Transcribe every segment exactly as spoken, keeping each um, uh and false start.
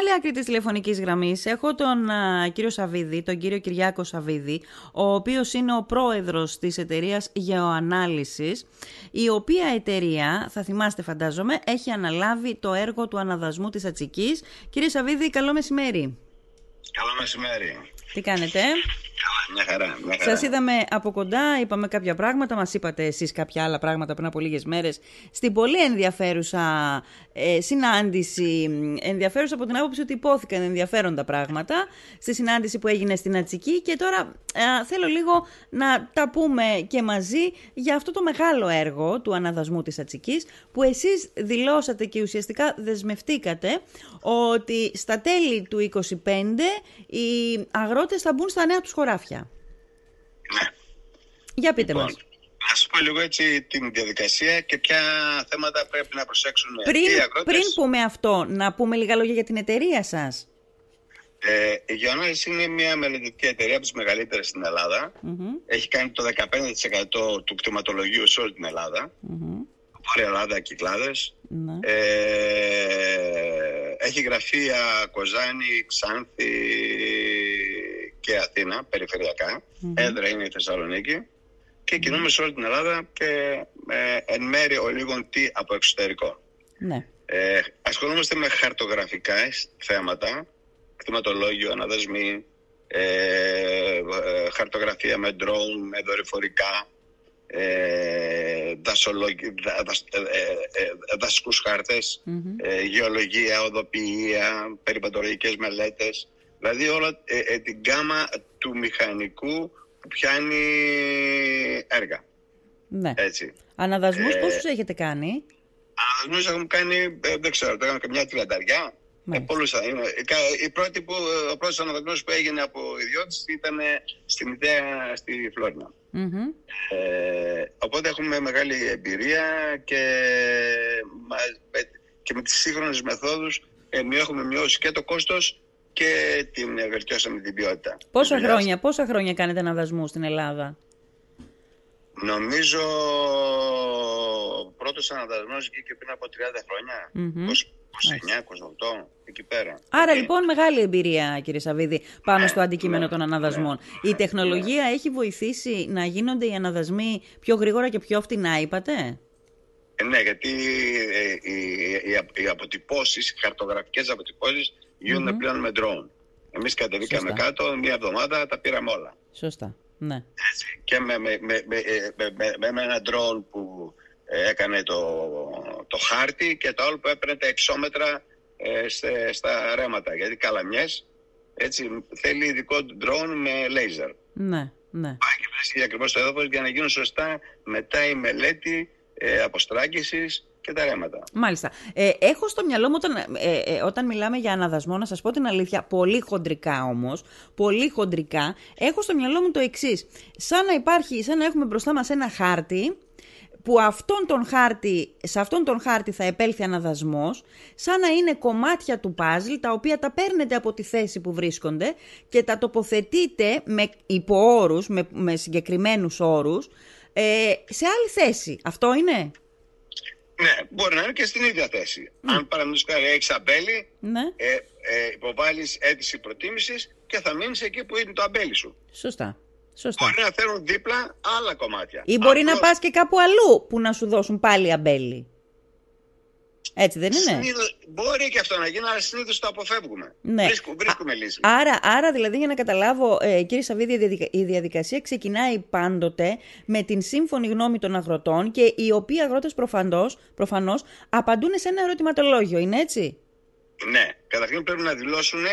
άλλη άκρη της τηλεφωνικής γραμμής έχω τον α, κύριο Σαββίδη, τον κύριο Κυριάκο Σαββίδη, ο οποίος είναι ο πρόεδρος της εταιρείας Γεωανάλυσης, η οποία εταιρεία, θα θυμάστε φαντάζομαι, έχει αναλάβει το έργο του αναδασμού της Ατσικής. Κύριε Σαββίδη, καλό μεσημέρι. Καλό μεσημέρι. Τι κάνετε? Μια χαρά, μια χαρά. Σας είδαμε από κοντά, είπαμε κάποια πράγματα, μας είπατε εσείς κάποια άλλα πράγματα πριν από λίγες μέρες στην πολύ ενδιαφέρουσα ε, συνάντηση, ενδιαφέρουσα από την άποψη ότι υπόθηκαν ενδιαφέροντα πράγματα, στη συνάντηση που έγινε στην Ατσική, και τώρα α, θέλω λίγο να τα πούμε και μαζί για αυτό το μεγάλο έργο του αναδασμού της Ατσικής, που εσείς δηλώσατε και ουσιαστικά δεσμευτήκατε ότι στα τέλη του είκοσι πέντε οι αγρότες θα μπουν στα νέα τους χωράφια. Ναι. Για πείτε λοιπόν, μας. Να σας πω λίγο έτσι την διαδικασία και ποια θέματα πρέπει να προσέξουν πριν, οι αγρότες. Πριν πούμε αυτό, να πούμε λίγα λόγια για την εταιρεία σας. Ε, η Γιονάλης είναι μια μελλοντική εταιρεία από τις μεγαλύτερες στην Ελλάδα. Mm-hmm. Έχει κάνει το δεκαπέντε τοις εκατό του κτηματολογίου σε όλη την Ελλάδα. Mm-hmm. Βόρεια Ελλάδα, Κυκλάδες. Mm-hmm. Ε, έχει γραφεία Κοζάνη, Ξάνθη και Αθήνα, περιφερειακά. Mm-hmm. Έδρα είναι η Θεσσαλονίκη. Και κινούμε mm-hmm. σε όλη την Ελλάδα και ε, εν μέρει ολίγων τι από εξωτερικό. Mm-hmm. Ε, ασχολούμαστε με χαρτογραφικά θέματα, κτηματολόγιο, αναδασμοί, ε, ε, χαρτογραφία με ντρόουν, με δορυφορικά, ε, δασολόγι, δα, δασ, ε, ε, δασικούς χάρτες, mm-hmm. ε, γεωλογία, οδοποιία, περιβαλλοντικές μελέτες. Δηλαδή όλα ε, ε, την γκάμα του μηχανικού που πιάνει έργα. Ναι. Έτσι. Αναδασμούς ε, πόσους έχετε κάνει? Αναδασμούς έχουμε κάνει, ε, δεν ξέρω, το έκανα καμιά τριανταριά. Ε, πολλούς, είναι, η, η πρώτη που, ο πρώτος αναδασμός που έγινε από ιδιώτες ήταν στην Ιδαία, στη Φλώρινα. Mm-hmm. Ε, οπότε έχουμε μεγάλη εμπειρία και, και με τις σύγχρονες μεθόδους ε, έχουμε μειώσει και το κόστος και την βελτιώσαμε την ποιότητα. Πόσα την χρόνια, πόσα χρόνια κάνετε αναδασμού στην Ελλάδα? Νομίζω ο πρώτος αναδασμός βγήκε πριν από τριάντα χρόνια, mm-hmm. είκοσι εννιά, είκοσι οκτώ, εκεί πέρα. Άρα εκεί. Λοιπόν, μεγάλη εμπειρία, κύριε Σαββίδη, πάνω ναι, στο αντικείμενο ναι, των αναδασμών. Ναι, η τεχνολογία ναι. έχει βοηθήσει να γίνονται οι αναδασμοί πιο γρήγορα και πιο φτηνά, είπατε? Ναι, γιατί ε, οι, οι αποτυπώσεις, οι χαρτογραφικές αποτυπώσεις γίνονται mm-hmm. πλέον με ντρόουν. Εμείς κατεβήκαμε Σωστά. κάτω, μία εβδομάδα τα πήραμε όλα. Σωστά, ναι. Έτσι, και με, με, με, με, με, με ένα ντρόουν που έκανε το, το χάρτη και το άλλο που έπαιρνε τα εξόμετρα ε, σε, στα ρέματα. Γιατί καλαμιές, έτσι, θέλει ειδικό ντρόουν με λέιζερ. Ναι, ναι. Πάει και βρίσκει ακριβώς το έδαφος για να γίνουν σωστά μετά η μελέτη ε, αποστράκησης και τα ρέματα. Μάλιστα. Ε, έχω στο μυαλό μου όταν, ε, ε, όταν μιλάμε για αναδασμό, να σας πω την αλήθεια, πολύ χοντρικά όμως, πολύ χοντρικά, έχω στο μυαλό μου το εξής. Σαν να υπάρχει, σαν να έχουμε μπροστά μας ένα χάρτη, που αυτόν τον χάρτη, σε αυτόν τον χάρτη θα επέλθει αναδασμός, σαν να είναι κομμάτια του παζλ, τα οποία τα παίρνετε από τη θέση που βρίσκονται και τα τοποθετείτε με υποόρους, με, με συγκεκριμένους όρους, ε, σε άλλη θέση. Αυτό είναι? Ναι, μπορεί να είναι και στην ίδια θέση. Mm. Αν παραδείγματος χάρη έχεις αμπέλι, ναι. ε, ε, υποβάλλεις αίτηση προτίμησης και θα μείνεις εκεί που είναι το αμπέλι σου. Σωστά. Σωστά. Μπορεί να θέλουν δίπλα άλλα κομμάτια. Ή μπορεί αυτό... να πας και κάπου αλλού που να σου δώσουν πάλι αμπέλι. Έτσι δεν είναι? Συνήθως, μπορεί και αυτό να γίνει, αλλά συνήθως το αποφεύγουμε. Ναι. Βρίσκουμε, βρίσκουμε λύση. Άρα, άρα, δηλαδή, για να καταλάβω, ε, κύριε Σαββίδη, η διαδικασία ξεκινάει πάντοτε με την σύμφωνη γνώμη των αγροτών, και οι οποίοι αγρότες προφανώς, προφανώς απαντούν σε ένα ερωτηματολόγιο. Είναι έτσι? Ναι. Καταρχήν πρέπει να δηλώσουν.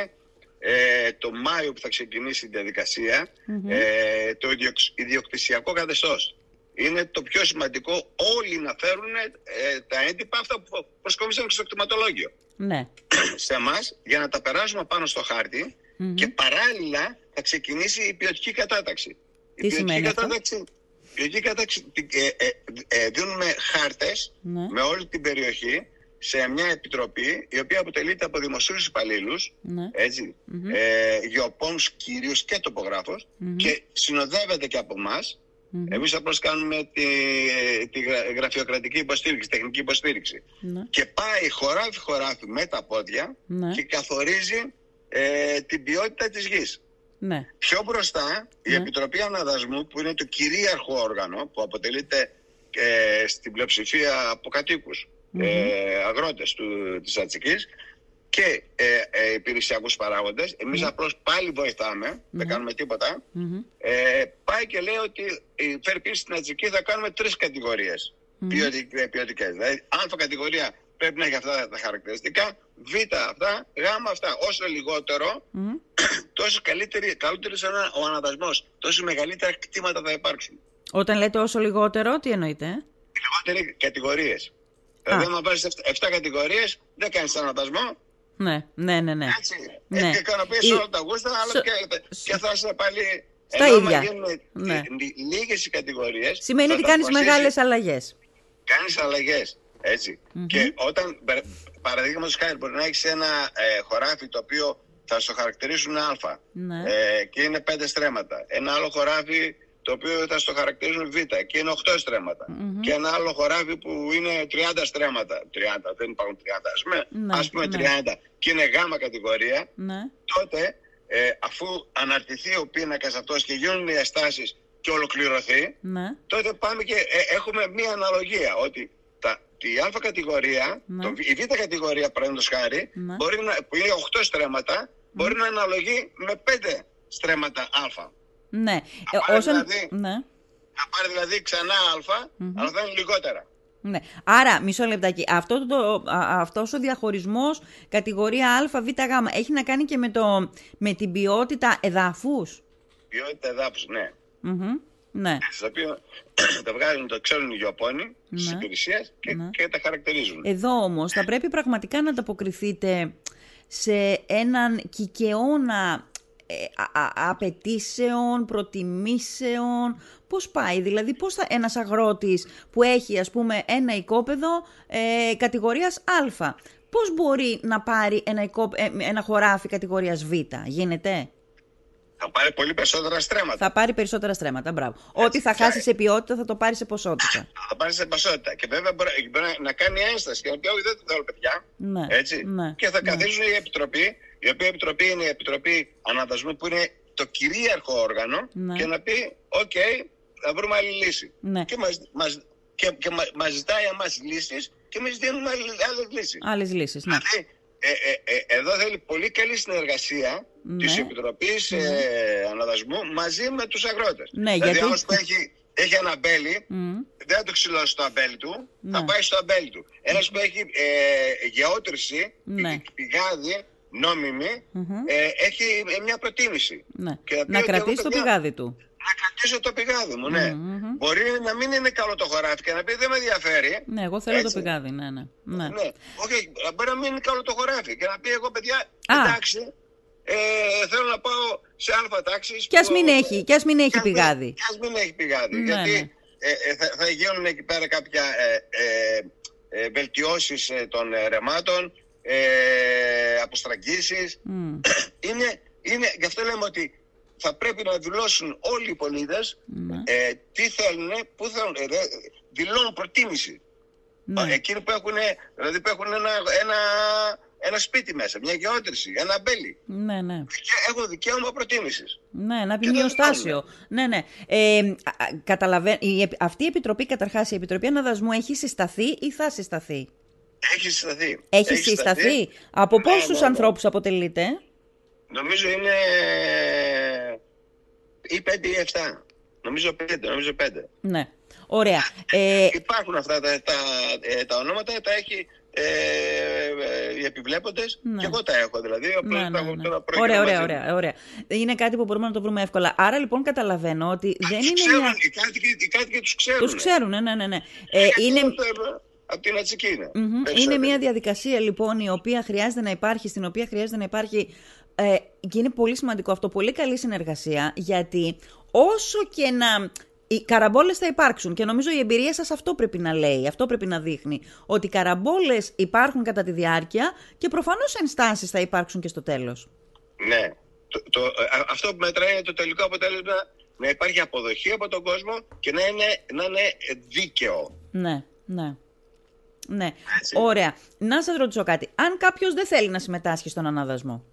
Ε, το Μάιο που θα ξεκινήσει η διαδικασία, mm-hmm. ε, το ιδιοκτησιακό καθεστώς. Είναι το πιο σημαντικό, όλοι να φέρουν ε, τα έντυπα αυτά που προσκόμισαν στο κτηματολόγιο. Ναι. Σε εμάς, για να τα περάσουμε πάνω στο χάρτη mm-hmm. και παράλληλα θα ξεκινήσει η ποιοτική κατάταξη. Τι η ποιοτική κατάταξη, ποιοτική κατάταξη ε, ε, ε, δίνουμε χάρτες ναι. με όλη την περιοχή, σε μια επιτροπή η οποία αποτελείται από δημοσίους υπαλλήλους, ναι. έτσι, mm-hmm. ε, γεωπόνους κυρίως και τοπογράφος mm-hmm. και συνοδεύεται και από εμάς Mm-hmm. Εμείς απλώς κάνουμε τη, τη γραφειοκρατική υποστήριξη, τεχνική υποστήριξη. Mm-hmm. Και πάει χωράφι-χωράφι με τα πόδια mm-hmm. και καθορίζει ε, την ποιότητα της γης. Mm-hmm. Πιο μπροστά η mm-hmm. Επιτροπή Αναδασμού, που είναι το κυρίαρχο όργανο που αποτελείται ε, στην πλειοψηφία από κατοίκους, mm-hmm. ε, αγρότες του, της Ατσικής και ε, ε, υπηρεσιακούς παράγοντες, εμείς mm-hmm. απλώς πάλι βοηθάμε, mm-hmm. δεν κάνουμε τίποτα, mm-hmm. ε, πάει και λέει ότι η φέρπη στην Ατσική θα κάνουμε τρεις κατηγορίες mm-hmm. ποιοτικές. Δηλαδή, α κατηγορία πρέπει να έχει αυτά τα χαρακτηριστικά, β αυτά, γ αυτά. Όσο λιγότερο, mm-hmm. τόσο καλύτερη, καλύτερος ο αναδασμός, τόσο μεγαλύτερα κτήματα θα υπάρξουν. Όταν λέτε όσο λιγότερο, τι εννοείτε? Ε? Οι λιγότεροι κατηγορίες. Δηλαδή, αν πάρεις επτά κατηγορίες, δεν κάνεις αναδασμό. Ναι, ναι, ναι, ναι. Έτσι, ναι. Και ικανοποιείς όλα τα γούστα, αλλά Σο... και, και θα είσαι πάλι... Στα ενώ, ίδια. Γίνουν ναι. λίγες οι κατηγορίες... Σημαίνει ότι κάνεις μεγάλες αλλαγές. Κάνεις αλλαγές, έτσι. Mm-hmm. Και όταν, παραδείγματος χάρη, μπορεί να έχεις ένα ε, χωράφι το οποίο θα στο χαρακτηρίσουν α ναι. ε, και είναι πέντε στρέμματα. Ένα άλλο χωράφι το οποίο θα στο χαρακτηρίζουν β και είναι οκτώ στρέμματα. Mm-hmm. Και ένα άλλο χωράφι που είναι τριάντα στρέμματα. τριάντα, δεν υπάρχουν τριάντα. Ας πούμε, ναι, ας πούμε ναι. τριάντα και είναι γάμα κατηγορία. Ναι. Τότε, ε, αφού αναρτηθεί ο πίνακας αυτός και γίνουν οι αστάσεις και ολοκληρωθεί, ναι. τότε πάμε και ε, έχουμε μία αναλογία. Ότι τα, η α κατηγορία, ναι. το, η β κατηγορία, παραδείγματος χάρη, ναι. μπορεί να, που είναι οκτώ στρέμματα, ναι. μπορεί να αναλογεί με πέντε στρέμματα α. Ναι. Θα πάρει, όσον... δηλαδή, ναι. θα πάρει δηλαδή ξανά α, mm-hmm. αλλά θα είναι λιγότερα. Ναι. Άρα, μισό λεπτάκι, αυτό το, αυτός ο διαχωρισμός κατηγορία α, β, γ έχει να κάνει και με, το, με την ποιότητα εδάφους. Ποιότητα εδάφους, ναι. Mm-hmm. ναι. Στο οποίο τα βγάζουν, το ξέρουν οι γεωπόνοι ναι. στις υπηρεσίες και, ναι. και τα χαρακτηρίζουν. Εδώ όμως θα πρέπει πραγματικά να ανταποκριθείτε σε έναν κικαιώνα Α, α, απαιτήσεων, προτιμήσεων. Πώς πάει, δηλαδή πώς θα ένας αγρότης που έχει ας πούμε ένα οικόπεδο ε, κατηγορίας α, πώς μπορεί να πάρει ένα, οικό, ε, ένα χωράφι κατηγορίας β, γίνεται? Θα πάρει πολύ περισσότερα στρέμματα. Θα πάρει περισσότερα στρέμματα, μπράβο. Έτσι, ό,τι θα χάσει σε ποιότητα θα το πάρει σε ποσότητα. Θα το πάρει σε ποσότητα. Και βέβαια μπορεί, μπορεί να κάνει ένσταση και να πει: όχι, δεν το θέλω, παιδιά. Ναι, έτσι. Ναι, και θα ναι. καθίσουν η επιτροπή, η οποία επιτροπή είναι η Επιτροπή Αναδασμού, που είναι το κυρίαρχο όργανο, ναι. και να πει: οκ, okay, θα βρούμε άλλη λύση. Ναι. Και μας, μας, και, και μας ζητάει εμάς λύσεις και εμείς δίνουμε άλλες λύσεις. Άλλες λύσεις, ναι. Δηλαδή, Ε, ε, ε, εδώ θέλει πολύ καλή συνεργασία ναι. της Επιτροπής ναι. ε, Αναδασμού μαζί με τους αγρότες. Ναι, δηλαδή γιατί... που έχει, έχει ένα αμπέλι, mm. δεν θα το ξυλώσει το αμπέλι του, ναι. θα πάει στο αμπέλι του. Ένας mm. που έχει ε, γεώτρηση, ναι. πηγάδι, νόμιμη, mm-hmm. ε, έχει μια προτίμηση. Ναι. Και να κρατήσει το πηγάδι του. Να κρατήσω το πηγάδι μου, ναι. Mm-hmm. Μπορεί να μην είναι καλό το χωράφι και να πει: δεν με ενδιαφέρει. Ναι, εγώ θέλω έτσι. Το πηγάδι, ναι, ναι. ναι. ναι. Okay, μπορεί να μην είναι καλό το χωράφι και να πει: εγώ, παιδιά, εντάξει, ε, θέλω να πάω σε αλφα τάξης. Κι ας μην έχει, κι ας μην έχει πηγάδι. Κι ας μην έχει πηγάδι. Ναι, γιατί ναι. Ε, θα, θα γίνουν εκεί πέρα κάποια ε, ε, ε, βελτιώσεις ε, των ε, ρεμάτων, ε, αποστραγγίσεις. Mm. είναι, είναι, γι' αυτό λέμε ότι θα πρέπει να δηλώσουν όλοι οι πολίτες ναι. ε, τι θέλουν, πού θέλουν, ε, δηλώνουν προτίμηση. Ναι. Εκείνοι που έχουν, δηλαδή που έχουν ένα, ένα, ένα σπίτι μέσα, μια γεώτρηση, ένα μπέλι. Ναι, ναι. Έχουν δικαίωμα προτίμησης. Ναι, να πει μειοστάσιο. Ναι, ναι. Ε, καταλαβα... η, αυτή η Επιτροπή, καταρχάς η Επιτροπή Αναδασμού, έχει συσταθεί ή θα συσταθεί? Έχει συσταθεί. Έχει, έχει συσταθεί. συσταθεί. Από ναι, πόσους ναι, ναι. ανθρώπους αποτελείται? Νομίζω είναι ή πέντε ή εφτά. Νομίζω πέντε, νομίζω πέντε. Ναι, ωραία. Ε... Υπάρχουν αυτά τα, τα, τα ονόματα, τα έχει ε, οι επιβλέποντες ναι. και εγώ τα έχω δηλαδή. Ναι, ναι, ναι. Τώρα ωραία, ωραία, ωραία, ωραία. Είναι κάτι που μπορούμε να το βρούμε εύκολα. Άρα λοιπόν καταλαβαίνω ότι Α, δεν είναι... Ξέρουν, μια... οι, κάτοικοι, οι κάτοικοι τους ξέρουν. Τους ξέρουν, ναι, ναι, ναι. ναι. Ε, είναι... Από την Ατσική είναι. Mm-hmm. Είναι μια διαδικασία λοιπόν η οποία χρειάζεται να υπάρχει, στην οποία χρειάζεται να υπάρχει ε, και είναι πολύ σημαντικό αυτό, πολύ καλή συνεργασία, γιατί όσο και να... οι καραμπόλες θα υπάρξουν και νομίζω η εμπειρία σας αυτό πρέπει να λέει, αυτό πρέπει να δείχνει, ότι οι καραμπόλες υπάρχουν κατά τη διάρκεια και προφανώς ενστάσεις θα υπάρξουν και στο τέλος. Ναι. Το, το, αυτό που μετράει είναι το τελικό αποτέλεσμα να υπάρχει αποδοχή από τον κόσμο και να είναι, να είναι δίκαιο. Ναι, ναι. Ναι. Έτσι. Ωραία. Να σας ρωτήσω κάτι. Αν κάποιος δεν θέλει να συμμετάσχει στον αναδασμό,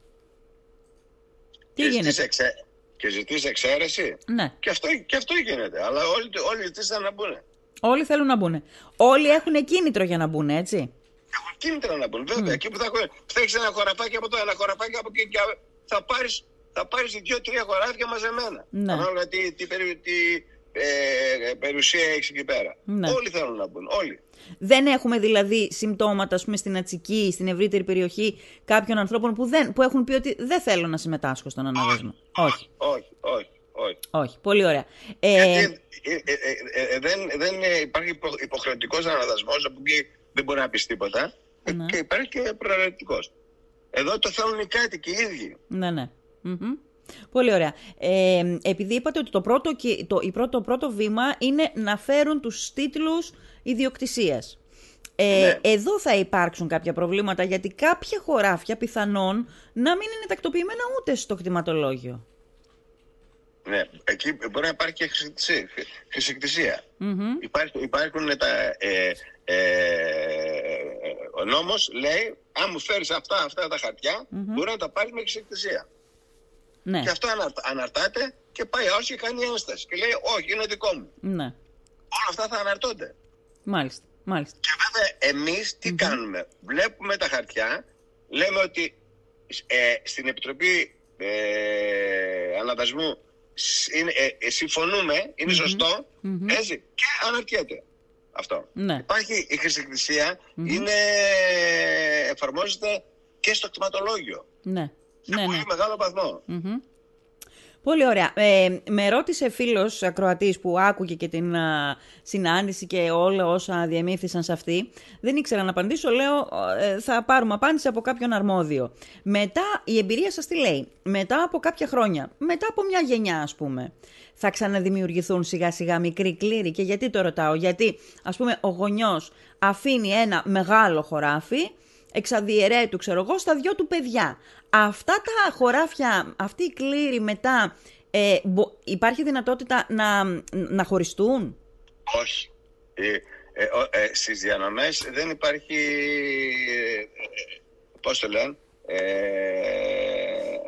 τι και γίνεται? Εξέ... Και ζητείς εξαίρεση. Ναι. Και αυτό, και αυτό γίνεται. Αλλά όλοι, όλοι ζητήσαν να μπουν. Όλοι θέλουν να μπουν. Όλοι έχουν κίνητρο για να μπουν, έτσι. Έχουν κίνητρο να μπουν. Βέβαια, mm. εκεί που θα, θα έχεις ένα χωραφάκι από το ένα χωραφάκι από εκεί και θα πάρεις, θα πάρεις δύο-τρία χωράφια μαζεμένα. Ναι. Ανάλογα τι, τι, τι, τι ε, περιουσία έχεις εκεί πέρα. Ναι. Όλοι θέλουν να μπουν. Όλοι. Δεν έχουμε δηλαδή συμπτώματα, ας πούμε, στην Ατσική, στην ευρύτερη περιοχή κάποιων ανθρώπων που, δεν, που έχουν πει ότι δεν θέλουν να συμμετάσχουν στον αναδασμό? Όχι. Όχι, όχι, όχι. Όχι, πολύ ωραία. Ε... Γιατί ε, ε, ε, ε, δεν, δεν υπάρχει υποχρεωτικός αναδασμός, όπου δεν μπορεί να πει τίποτα, ναι. και υπάρχει και προαιρετικός. Εδώ το θέλουν οι κάτοικοι οι ίδιοι. Ναι, ναι. Mm-hmm. Πολύ ωραία. Ε, επειδή είπατε ότι το πρώτο, το, το πρώτο βήμα είναι να φέρουν τους τίτλους ιδιοκτησίας. Ε, ναι. Εδώ θα υπάρξουν κάποια προβλήματα, γιατί κάποια χωράφια πιθανόν να μην είναι τακτοποιημένα ούτε στο κτηματολόγιο. Ναι, εκεί μπορεί να υπάρχει και χρησικτησία. Mm-hmm. Υπάρχουν, υπάρχουν τα... Ε, ε, ο νόμος λέει, αν μου φέρεις αυτά, αυτά τα χαρτιά, mm-hmm. μπορεί να τα πάρεις με χρησικτησία. Ναι. Και αυτό αναρτάται και πάει όσο και κάνει ένσταση και λέει όχι, είναι δικό μου. Ναι. Όλα αυτά θα αναρτώνται. Μάλιστα, μάλιστα. Και βέβαια εμείς τι mm-hmm. κάνουμε? Βλέπουμε τα χαρτιά, λέμε ότι ε, στην Επιτροπή ε, Αναδασμού ε, ε, συμφωνούμε, είναι mm-hmm. σωστό, mm-hmm. έτσι, και αναρτιέται αυτό. Ναι. Υπάρχει η χρησικτησία, mm-hmm. είναι, εφαρμόζεται και στο κτηματολόγιο. Ναι. Σε ναι, πολύ ναι. μεγάλο βαθμό. Mm-hmm. Πολύ ωραία. Ε, με ρώτησε φίλος ακροατής που άκουγε και την α, συνάντηση και όλα όσα διεμήφθησαν σε αυτή. Δεν ήξερα να απαντήσω. Λέω ε, θα πάρουμε απάντηση από κάποιον αρμόδιο. Μετά, η εμπειρία σας τι λέει? Μετά από κάποια χρόνια, μετά από μια γενιά ας πούμε, θα ξαναδημιουργηθούν σιγά σιγά μικροί κλήροι? Και γιατί το ρωτάω? Γιατί ας πούμε ο γονιός αφήνει ένα μεγάλο χωράφι εξαδιαιρέτου, ξέρω εγώ, στα δυο του παιδιά. Αυτά τα χωράφια, αυτοί οι κλήροι μετά, ε, μπο, υπάρχει δυνατότητα να, να χωριστούν? Όχι. Ε, ε, ε, στις διανομές δεν υπάρχει, ε, πώς το λένε, ε,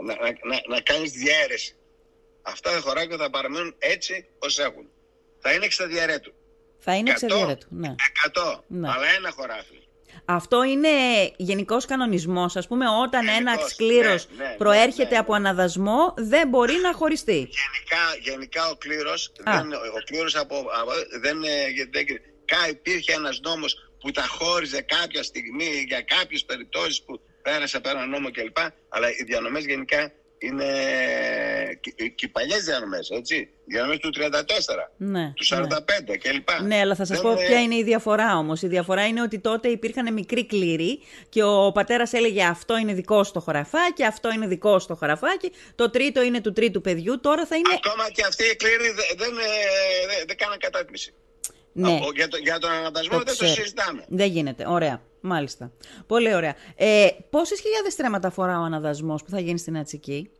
να, να, να κάνεις διαίρεση. Αυτά τα χωράφια θα παραμείνουν έτσι ως έχουν. Θα είναι εξαδιαιρέτου. Θα είναι εξαδιαιρέτου, ναι. εκατό, ναι. αλλά ένα χωράφι. Αυτό είναι γενικός κανονισμός, ας πούμε, όταν γενικός, ένα κλήρος ναι, ναι, προέρχεται ναι, ναι, ναι. από αναδασμό, δεν μπορεί να χωριστεί. Γενικά, γενικά ο κλήρος, δεν, ο κλήρος από, από, δεν, δεν, κα, υπήρχε ένας νόμος που τα χώριζε κάποια στιγμή για κάποιες περιπτώσεις που πέρασε από ένα νόμο κλπ. Αλλά οι διανομές γενικά είναι και, και οι παλιές διανομές, έτσι. Οι διανομές του τριάντα τέσσερα, ναι, του σαράντα πέντε ναι. κλπ. Ναι, αλλά θα σας δεν πω ποια είναι η διαφορά όμως. Η διαφορά είναι ότι τότε υπήρχαν μικροί κλήροι και ο πατέρας έλεγε αυτό είναι δικό στο χωραφάκι, αυτό είναι δικό στο χωραφάκι, το τρίτο είναι του τρίτου παιδιού, τώρα θα είναι... Ακόμα και αυτοί οι κλήροι δεν, δεν, δεν, δεν κάναν κατάτμιση. Ναι. Για, το, για τον αναδασμό το δεν ξέρω. Το συζητάμε. Δεν γίνεται. Ωραία. Μάλιστα. Πολύ ωραία. Ε, πόσες χιλιάδες στρέμματα φορά ο αναδασμός που θα γίνει στην Ατσική?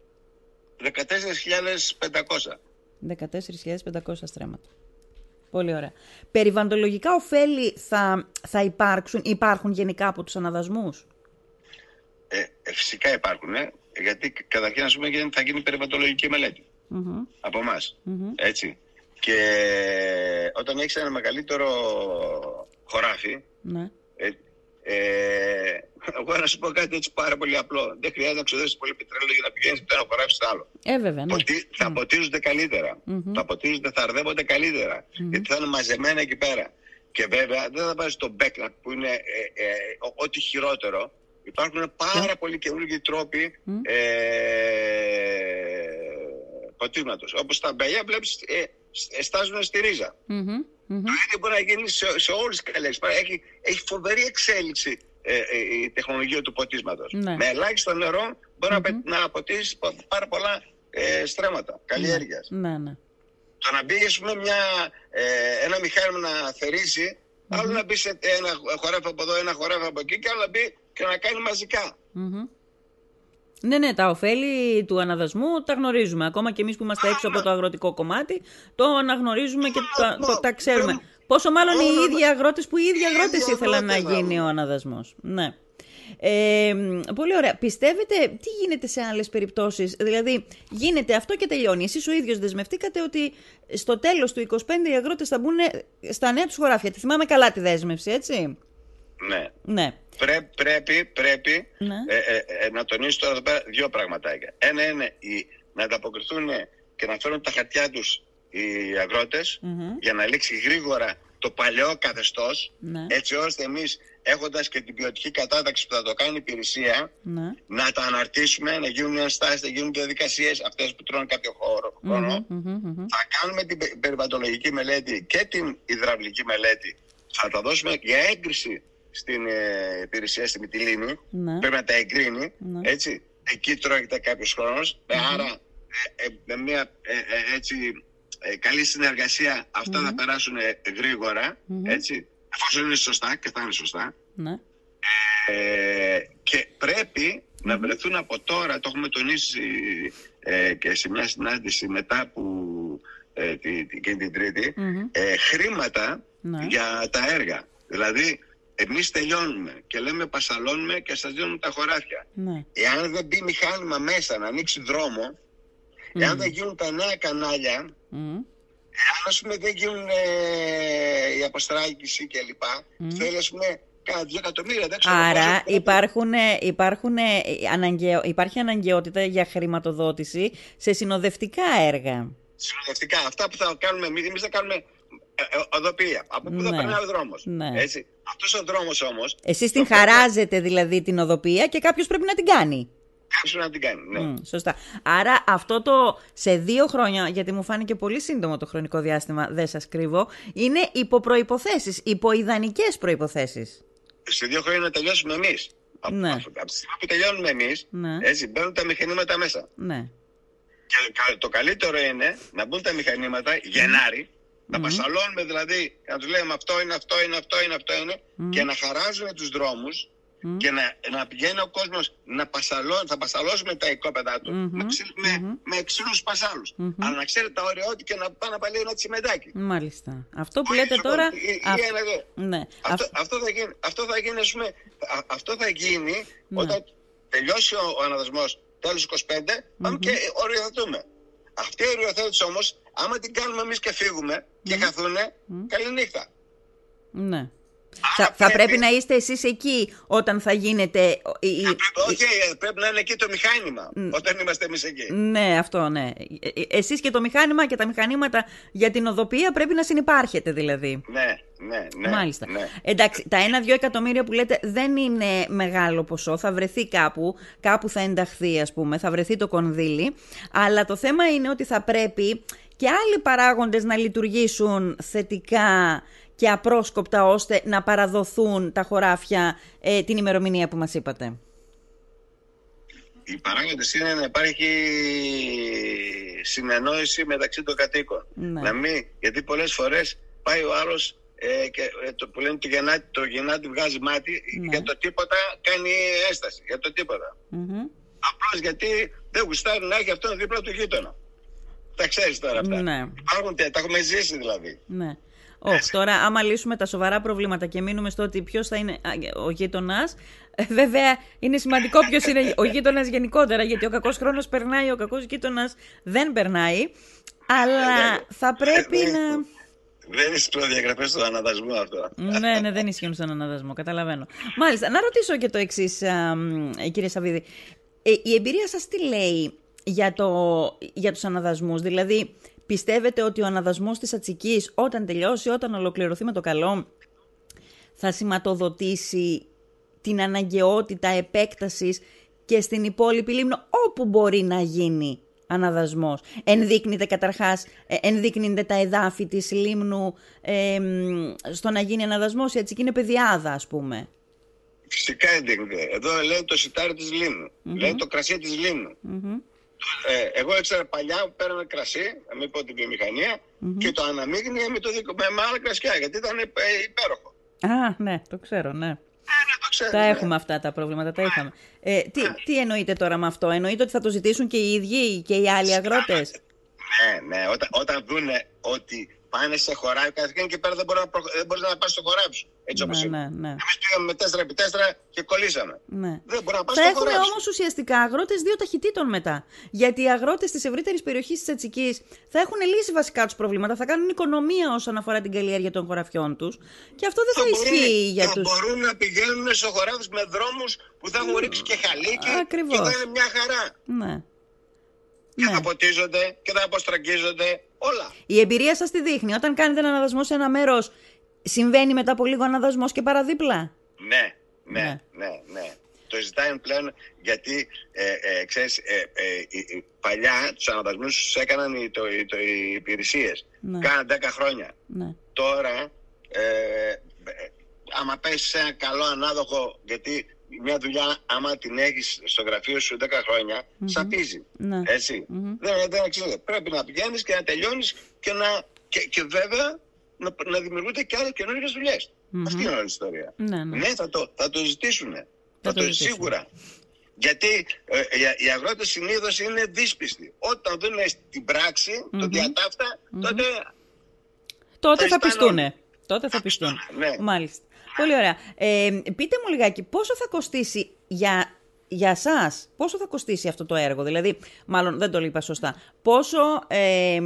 δεκατέσσερις χιλιάδες πεντακόσια. δεκατέσσερις χιλιάδες πεντακόσια στρέμματα. Πολύ ωραία. Περιβαλλοντολογικά ωφέλη θα, θα υπάρξουν, υπάρχουν γενικά από τους αναδασμούς? Ε, ε, φυσικά υπάρχουν. Ε, γιατί καταρχήν ας πούμε, θα γίνει περιβαλλοντολογική μελέτη. Mm-hmm. Από εμάς. Mm-hmm. Έτσι. Και όταν έχεις ένα μεγαλύτερο χωράφι, ναι. ε, ε, εγώ να σου πω κάτι έτσι πάρα πολύ απλό. Δεν χρειάζεται να ξοδέψεις πολύ πετρέλαιο για να πηγαίνεις από το ένα χωράφι στο άλλο. Ε, βέβαια, ναι. Ποτι, θα mm. ποτίζονται καλύτερα. Mm-hmm. Θα ποτίζονται, θα αρδεύονται καλύτερα. Mm-hmm. Γιατί θα είναι μαζεμένα εκεί πέρα. Και βέβαια δεν θα βάζεις το μπέκνατ που είναι ε, ε, ό,τι χειρότερο. Υπάρχουν πάρα yeah. πολλοί καινούργιοι τρόποι. Mm. Ε, ποτίσματος. Όπως τα μπέλια βλέπεις ε, στάζουν στη ρίζα. Mm-hmm, mm-hmm. Το ίδιο μπορεί να γίνει σε, σε όλες τις καλές. Έχει, έχει φοβερή εξέλιξη ε, ε, η τεχνολογία του ποτίσματος. Ναι. Με ελάχιστο νερό μπορεί mm-hmm. να ποτίσεις πάρα πολλά ε, στρέμματα καλλιέργειας. Ναι, ναι. Το να μπει ας πούμε, μια, ε, ένα μηχάνημα να θερίσει, mm-hmm. άλλο να μπει σε ένα χωράφι από εδώ, ένα χωράφι από εκεί και άλλο να μπει και να κάνει μαζικά. Mm-hmm. Ναι, ναι, τα ωφέλη του αναδασμού τα γνωρίζουμε. Ακόμα και εμείς που είμαστε έξω από το αγροτικό κομμάτι, το αναγνωρίζουμε και το, το, τα ξέρουμε. Πόσο μάλλον οι ίδιοι αγρότες που οι ίδιοι αγρότες ήθελαν να γίνει ο αναδασμός. Ναι. Ε, πολύ ωραία. Πιστεύετε, τι γίνεται σε άλλες περιπτώσεις? Δηλαδή, γίνεται αυτό και τελειώνει. Εσείς ο ίδιος δεσμευτήκατε ότι στο τέλος του είκοσι πέντε οι αγρότες θα μπουν στα νέα τους χωράφια. Τη θυμάμαι καλά τη δέσμευση, έτσι? Ναι. Ναι. Πρέ, πρέπει πρέπει ναι. ε, ε, ε, να τονίσω τώρα εδώ πέρα δύο πραγματάκια. Ένα είναι η, να ανταποκριθούν και να φέρουν τα χαρτιά τους οι αγρότες mm-hmm. για να λήξει γρήγορα το παλαιό καθεστώς, ναι. έτσι ώστε εμείς έχοντας και την ποιοτική κατάταξη που θα το κάνει η υπηρεσία, ναι. να τα αναρτήσουμε, να γίνουν ενστάσεις, να γίνουν διαδικασίες αυτές που τρώνε κάποιο χρόνο. Mm-hmm, mm-hmm. Θα κάνουμε την περιβαλλοντολογική μελέτη και την υδραυλική μελέτη. Θα τα δώσουμε για έγκριση στην ε, υπηρεσία, στη Μυτιλήνη, ναι. πρέπει να τα εγκρίνει, ναι. έτσι. Εκεί τρώγεται κάποιος χρόνος, mm-hmm. άρα ε, ε, με μια ε, ε, έτσι, ε, καλή συνεργασία αυτά mm-hmm. θα περάσουν γρήγορα, mm-hmm. έτσι, εφόσον είναι σωστά και θα είναι σωστά. Mm-hmm. Ε, και πρέπει mm-hmm. να βρεθούν από τώρα, το έχουμε τονίσει ε, και σε μια συνάντηση μετά που, ε, τη, και την Τρίτη, mm-hmm. ε, χρήματα mm-hmm. για τα έργα, δηλαδή εμείς τελειώνουμε και λέμε πασαλώνουμε και σας δίνουμε τα χωράφια. Ναι. Εάν δεν μπει μηχάνημα μέσα να ανοίξει δρόμο, mm. εάν δεν γίνουν τα νέα κανάλια, mm. εάν ας πούμε δεν γίνουν ε, η αποστράγγιση κλπ, mm. θέλει ας πούμε κάνα δύο εκατομμύρια. Άρα υπάρχουν, υπάρχουν, αναγκαιο, υπάρχει αναγκαιότητα για χρηματοδότηση σε συνοδευτικά έργα. Συνοδευτικά, αυτά που θα κάνουμε εμείς, εμείς θα κάνουμε... οδοποιία. Από πού ναι. θα περνάει ο δρόμος. Ναι. Αυτός ο δρόμος όμως. Εσείς την χαράζετε δηλαδή την οδοποιία και κάποιος πρέπει να την κάνει. Κάποιος πρέπει να την κάνει. Ναι. Mm, σωστά. Άρα αυτό το σε δύο χρόνια, γιατί μου φάνηκε πολύ σύντομο το χρονικό διάστημα, δεν σας κρύβω, είναι υποπροϋποθέσεις, υποειδανικές προϋποθέσεις. Σε δύο χρόνια να τελειώσουμε εμείς. Ναι. Από τη στιγμή που τελειώνουμε εμείς, ναι. έτσι, μπαίνουν τα μηχανήματα μέσα. Ναι. Και το καλύτερο είναι να μπουν τα μηχανήματα Γενάρη. Να mm-hmm. πασαλώνουμε δηλαδή, να τους λέμε αυτό είναι, αυτό είναι, αυτό είναι, αυτό είναι mm-hmm. και να χαράζουμε τους δρόμους mm-hmm. και να, να πηγαίνει ο κόσμος να πασαλώ, θα πασαλώσουμε τα οικόπεδά του mm-hmm. με, mm-hmm. με ξύλους πασάλους. Mm-hmm. Αλλά να ξέρετε τα ωραία ότι και να πάνε να παλιούν ένα τσιμεντάκι. Μάλιστα. Αυτό που λέτε τώρα... Αυτό θα γίνει, πούμε, α, αυτό θα γίνει ναι. όταν τελειώσει ο, ο αναδασμός τέλος είκοσι πέντε, πάμε mm-hmm. και οριοθετούμε. Αυτή η οριοθέτηση όμως, άμα την κάνουμε εμείς και φύγουμε και mm. καθούνε, mm. καληνύχτα. Ναι. Άρα, θα πρέπει... πρέπει να είστε εσείς εκεί όταν θα γίνεται... Όχι, okay, πρέπει να είναι εκεί το μηχάνημα mm. όταν είμαστε εμείς εκεί. Ναι, αυτό, ναι. Εσείς και το μηχάνημα και τα μηχανήματα για την οδοποιία πρέπει να συνυπάρχετε δηλαδή. Ναι. Ναι, ναι, μάλιστα. Ναι. Εντάξει, τα ένα-δύο εκατομμύρια που λέτε δεν είναι μεγάλο ποσό. Θα βρεθεί κάπου, κάπου θα ενταχθεί, ας πούμε, θα βρεθεί το κονδύλι. Αλλά το θέμα είναι ότι θα πρέπει και άλλοι παράγοντες να λειτουργήσουν θετικά και απρόσκοπτα ώστε να παραδοθούν τα χωράφια ε, την ημερομηνία που μας είπατε. Οι παράγοντες είναι να υπάρχει συνεννόηση μεταξύ των κατοίκων. Ναι. Να μην, γιατί πολλές φορές πάει ο άλλος ε, και, ε, το, που λένε το γεννάτι, το γεννάτι βγάζει μάτι, ναι. για το τίποτα κάνει έσταση, για το τίποτα. Mm-hmm. Απλώς γιατί δεν γουστάρει να έχει αυτόν δίπλα του γείτονα. Τα ξέρεις τώρα αυτά. Ναι. Υπάρχουν, τα έχουμε ζήσει δηλαδή. Ναι. Όχι, τώρα άμα λύσουμε τα σοβαρά προβλήματα και μείνουμε στο ότι ποιος θα είναι ο γείτονας, βέβαια είναι σημαντικό ποιος είναι ο γείτονας γενικότερα, γιατί ο κακός χρόνος περνάει, ο κακός γείτονας δεν περνάει, αλλά θα πρέπει να... Δεν ισχύουν προδιαγραφές στον αναδασμό αυτό. Ναι, ναι, δεν ισχύουν στον αναδασμό, καταλαβαίνω. Μάλιστα, να ρωτήσω και το εξής, κύριε Σαββίδη. Η εμπειρία σας τι λέει για, το, για τους αναδασμούς, δηλαδή... Πιστεύετε ότι ο αναδασμός της Ατσικής όταν τελειώσει, όταν ολοκληρωθεί με το καλό, θα σηματοδοτήσει την αναγκαιότητα επέκτασης και στην υπόλοιπη Λήμνο όπου μπορεί να γίνει αναδασμός? Ενδείκνυται καταρχάς, ενδείκνυνται τα εδάφη της Λήμνου ε, στο να γίνει αναδασμός? Η Ατσική είναι πεδιάδα, ας πούμε. Φυσικά ενδείκνυται. Εδώ λέει το σιτάρι της Λήμνου, mm-hmm. λέει το κρασί της Λήμνου. Mm-hmm. Ε, εγώ έξερα παλιά που πέρανα κρασί, να μην πω την βιομηχανία, mm-hmm. και το αναμείγνυα με, με, με άλλα κρασιά, γιατί ήταν υπέροχο. Α, ναι, το ξέρω, ναι. Ε, ναι, το ξέρετε. Τα έχουμε αυτά τα προβλήματα, τα είχαμε. Ε, τι, τι εννοείτε τώρα με αυτό? Εννοείτε ότι θα το ζητήσουν και οι ίδιοι και οι άλλοι αγρότες? Ναι, ναι. Όταν, όταν δούνε ότι πάνε σε χωράκι, καταρχήν και πέρα δεν μπορεί να, προ... να πας στο χωράφι σου. Έτσι όπως ναι, είναι. Ναι. Εμείς πήγαμε τέσσερα επί τέσσερα και κολλήσαμε. Ναι. Δεν μπορεί να πας στο χωράφι. Θα έχουμε όμως ουσιαστικά αγρότες δύο ταχυτήτων μετά. Γιατί οι αγρότες της ευρύτερης περιοχής της Ατσικής θα έχουν λύσει βασικά τους προβλήματα, θα κάνουν οικονομία όσον αφορά την καλλιέργεια των χωραφιών τους. Και αυτό δεν θα, θα ισχύει μπορούν, για θα τους. Θα μπορούν να πηγαίνουν σε χωράφι με δρόμους που θα έχουν ρίξει και χαλίκι. Ακριβώς. Και θα είναι μια χαρά. Ναι. Και ναι. θα ποτίζονται και θα αποστραγγίζονται όλα. Η εμπειρία σας τη δείχνει. Όταν κάνετε έναν αναδασμό σε ένα μέρος, συμβαίνει μετά από λίγο αναδασμός και παραδίπλα. Ναι, ναι, ναι. ναι, ναι. Το ζητάει πλέον γιατί, ε, ε, ξέρεις, ε, ε, ε, παλιά τους αναδασμούς τους έκαναν οι, το, οι, το, οι υπηρεσίες. Ναι. Κάναν δέκα χρόνια. Ναι. Τώρα, ε, ε, άμα πες σε ένα καλό ανάδοχο, γιατί... Μια δουλειά, άμα την έχεις στο γραφείο σου δέκα χρόνια, mm-hmm. σαπίζει. Ναι. Έτσι. Mm-hmm. Δεν, δεν ξέρω. Πρέπει να πηγαίνεις και να τελειώνεις και, να, και, και βέβαια να, να δημιουργούνται και άλλες καινούργιες δουλειές. Mm-hmm. Αυτή είναι όλη η ιστορία. Ναι, ναι. ναι θα, το, θα το ζητήσουν. Θα, θα το ζητήσουν. Σίγουρα. Γιατί ε, οι αγρότες συνήθως είναι δύσπιστοι. Όταν δουν στην πράξη mm-hmm. το διατάφτα, mm-hmm. τότε. Τότε θα, θα πιστούν. Τότε θα πιστούν. Ναι. Μάλιστα. Πολύ ωραία. Ε, πείτε μου λιγάκι, πόσο θα κοστίσει για, για σας, πόσο θα κοστίσει αυτό το έργο, δηλαδή, μάλλον δεν το είπα σωστά, πόσο ε,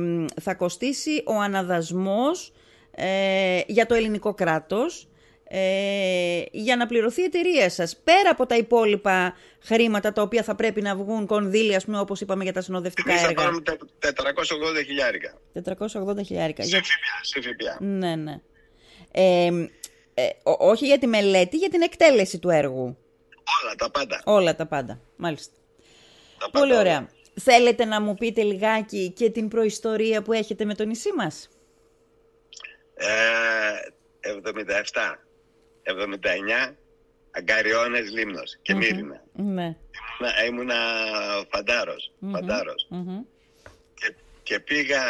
θα κοστίσει ο αναδασμός ε, για το ελληνικό κράτος ε, για να πληρωθεί η εταιρεία σας, πέρα από τα υπόλοιπα χρήματα τα οποία θα πρέπει να βγουν κονδύλια, ας πούμε, όπως είπαμε για τα συνοδευτικά έργα. Εμείς θα πάρουμε τετρακόσια ογδόντα χιλιάρικα. τετρακόσια ογδόντα χιλιάρικα. Σε ΦΠΑ. Ναι, ναι. Ε, Ε, ό, όχι για τη μελέτη, για την εκτέλεση του έργου. Όλα τα πάντα. Όλα τα πάντα, μάλιστα. Τα πάντα. Πολύ ωραία. Όλα. Θέλετε να μου πείτε λιγάκι και την προϊστορία που έχετε με το νησί μας? Ε, εβδομήντα επτά, εβδομήντα εννιά, Αγκαριώνες, Λήμνος και mm-hmm. Μύρινα. Ναι. Ήμουνα, ήμουνα φαντάρος. Mm-hmm. φαντάρος. Mm-hmm. Και, και πήγα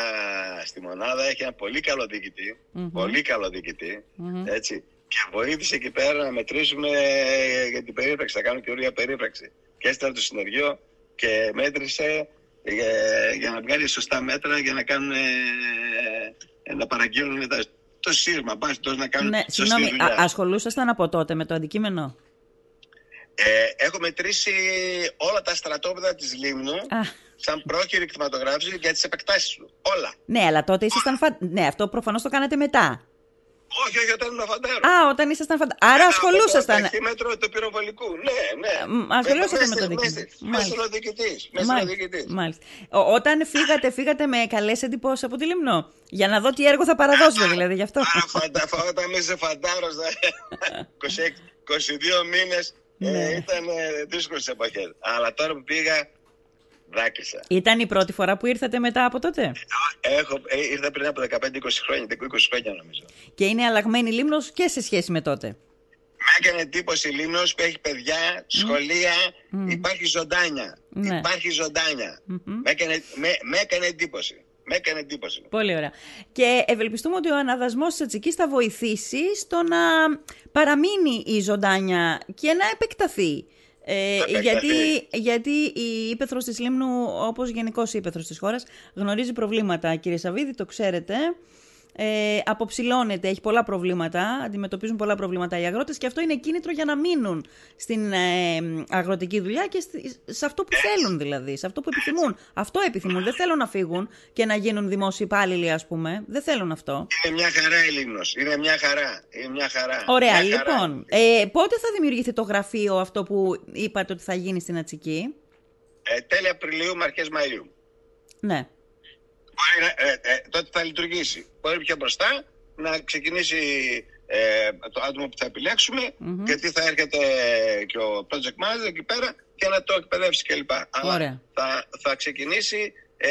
στη μονάδα, έχει ένα πολύ καλό διοικητή, mm-hmm. πολύ καλό διοικητή, mm-hmm. έτσι. Και βοήθησε εκεί πέρα να μετρήσουμε για την περίφραξη. Θα κάνω καινούργια περίφραξη. Και έστειλα το συνεργείο και μέτρησε για, για να βγάλει σωστά μέτρα για να κάνουν. Να παραγγείλουν το σύρμα. Πάντω να κάνουν. Ναι, συγγνώμη, ασχολούσασταν από τότε με το αντικείμενο? Ε, έχω μετρήσει όλα τα στρατόπεδα της Λήμνου. Ah. Σαν πρόχειρη κτηματογράφηση για τις επεκτάσεις του. Όλα. Ναι, αλλά τότε ήσασταν φαντάρος. Ναι, αυτό προφανώς το κάνατε μετά. Όχι, όχι, όταν ήμουν φαντάρος. Α, όταν ήσασταν φαντάρος. Άρα ασχολούσασταν. Το ταχύμετρο του πυροβολικού. Ναι, ναι. Ασχολούσατε με το διοικητή. Μέσα ο διοικητής. Μάλιστα. Όταν φύγατε, φύγατε με καλές εντυπώσεις από τη Λήμνο. Για να δω τι έργο θα παραδώσετε, δηλαδή γι' αυτό. Όταν είσαι φαντάρος, είκοσι δύο μήνες ήταν δύσκολες εποχές. Αλλά τώρα που πήγα. Δάκρυσα. Ήταν η πρώτη φορά που ήρθατε μετά από τότε? Έχω, ε, ήρθα πριν από δεκαπέντε με είκοσι χρόνια, είκοσι χρόνια νομίζω. Και είναι αλλαγμένη Λήμνος και σε σχέση με τότε? Μ' έκανε εντύπωση η Λήμνος που έχει παιδιά, σχολεία, mm. υπάρχει ζωντάνια. Mm. Υπάρχει ζωντάνια. Mm-hmm. Μ' έκανε, με, με έκανε εντύπωση. Με έκανε εντύπωση. Πολύ ωραία. Και ευελπιστούμε ότι ο αναδασμός της Ατσικής θα βοηθήσει στο να παραμείνει η ζωντάνια και να επεκταθεί. Ε, γιατί, γιατί η ύπαιθρος της Λήμνου, όπως γενικώς η ύπαιθρος της χώρας, γνωρίζει προβλήματα. Κύριε Σαββίδη, το ξέρετε, ε, αποψηλώνεται, έχει πολλά προβλήματα, αντιμετωπίζουν πολλά προβλήματα οι αγρότες και αυτό είναι κίνητρο για να μείνουν στην ε, αγροτική δουλειά και στη, σε αυτό που θέλουν δηλαδή, σε αυτό που επιθυμούν. Αυτό επιθυμούν, δεν θέλουν να φύγουν και να γίνουν δημόσιοι υπάλληλοι, ας πούμε, δεν θέλουν αυτό. Είναι μια χαρά η Λήμνος, είναι μια χαρά, είναι μια χαρά. Ωραία, μια χαρά. Λοιπόν, ε, πότε θα δημιουργηθεί το γραφείο αυτό που είπατε ότι θα γίνει στην Ατσική? Ε, τέλη Απριλίου με αρχές Μαΐου. Ναι. Ε, ε, ε, τότε θα λειτουργήσει. Μπορεί πιο μπροστά να ξεκινήσει ε, το άτομο που θα επιλέξουμε, mm-hmm. γιατί θα έρχεται και ο project manager εκεί πέρα και να το εκπαιδεύσει κλπ. Αλλά θα, θα ξεκινήσει ε,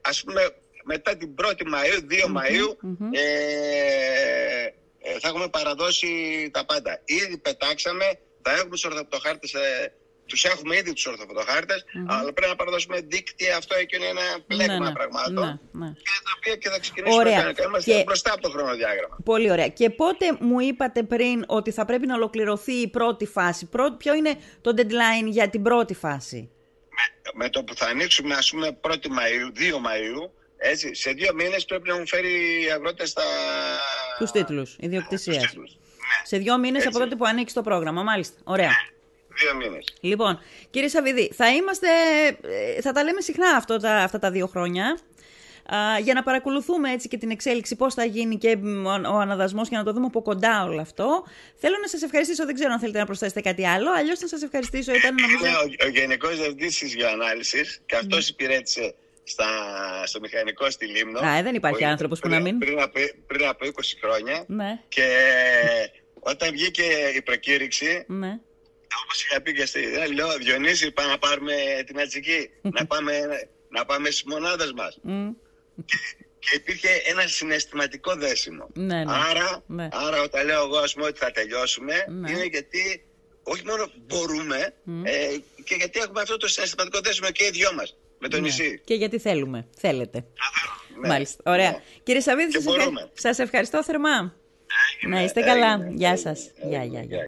ας πούμε μετά την πρώτη Μαΐου, δύο Μαΐου mm-hmm. ε, ε, θα έχουμε παραδώσει τα πάντα. Ήδη πετάξαμε, θα έχουμε τους ορθοπτοχάρτες ε, Τους έχουμε ήδη τους ορθοφωτοχάρτες, mm-hmm. αλλά πρέπει να παραδώσουμε δίκτυα, αυτό εκείνο είναι ένα πλέγμα ναι, πραγμάτων. Ναι, ναι. Και τα οποία και θα ξεκινήσουμε ωραία. Και... είμαστε μπροστά από το χρονοδιάγραμμα. Πολύ ωραία. Και πότε μου είπατε πριν ότι θα πρέπει να ολοκληρωθεί η πρώτη φάση? Ποιο είναι το deadline για την πρώτη φάση? Με, με το που θα ανοίξουμε, ας πούμε, πρώτη Μαΐου, δύο Μαΐου, έτσι, σε δύο μήνες πρέπει να έχουν φέρει οι αγρότες τα... τους τίτλους ιδιοκτησίας. Τους τίτλους. Ναι. Σε δύο μήνες έτσι. Από τότε που ανοίξει το πρόγραμμα, μάλιστα. Ωραία. Ναι. Δύο μήνες. Λοιπόν, κύριε Σαββίδη, θα είμαστε, θα τα λέμε συχνά αυτό, τα, αυτά τα δύο χρόνια, α, για να παρακολουθούμε έτσι και την εξέλιξη, πώς θα γίνει και ο αναδασμός και να το δούμε από κοντά όλο αυτό. Θέλω να σας ευχαριστήσω, δεν ξέρω αν θέλετε να προσθέσετε κάτι άλλο, αλλιώς θα σας ευχαριστήσω. Ήταν, νομίζω... ο, ο Γενικός Διευθυντής της Γιονάλης και αυτός mm. υπηρέτησε στα, στο μηχανικό στη Λήμνο. Α, δεν υπάρχει που, άνθρωπος πριν, που να μην. Πριν από, πριν από είκοσι χρόνια ναι. και όταν βγήκε η προκήρυξη... Ναι. Όπως είχα πει και στη Ιδαία, λέω, Διονύση, πάμε να πάρουμε την Ατσική, να πάμε, να πάμε στις μονάδες μας. Mm. Και, και υπήρχε ένα συναισθηματικό δέσιμο. Ναι, ναι. Άρα, ναι. άρα όταν λέω εγώ, ας πούμε, ότι θα τελειώσουμε, ναι. είναι γιατί όχι μόνο μπορούμε, mm. ε, και γιατί έχουμε αυτό το συναισθηματικό δέσιμο και οι δυο μας, με το ναι. νησί. Και γιατί θέλουμε, θέλετε. Ναι. Μάλιστα, ωραία. Ναι. Κύριε Σαββίδη, σας, ευχα... σας ευχαριστώ θερμά. Ναι, να είστε καλά. Ναι, ναι, ναι, ναι, ναι, ναι, ναι, ναι, ναι, ναι, ναι, ναι, γεια σας. Γεια, γεια, γεια.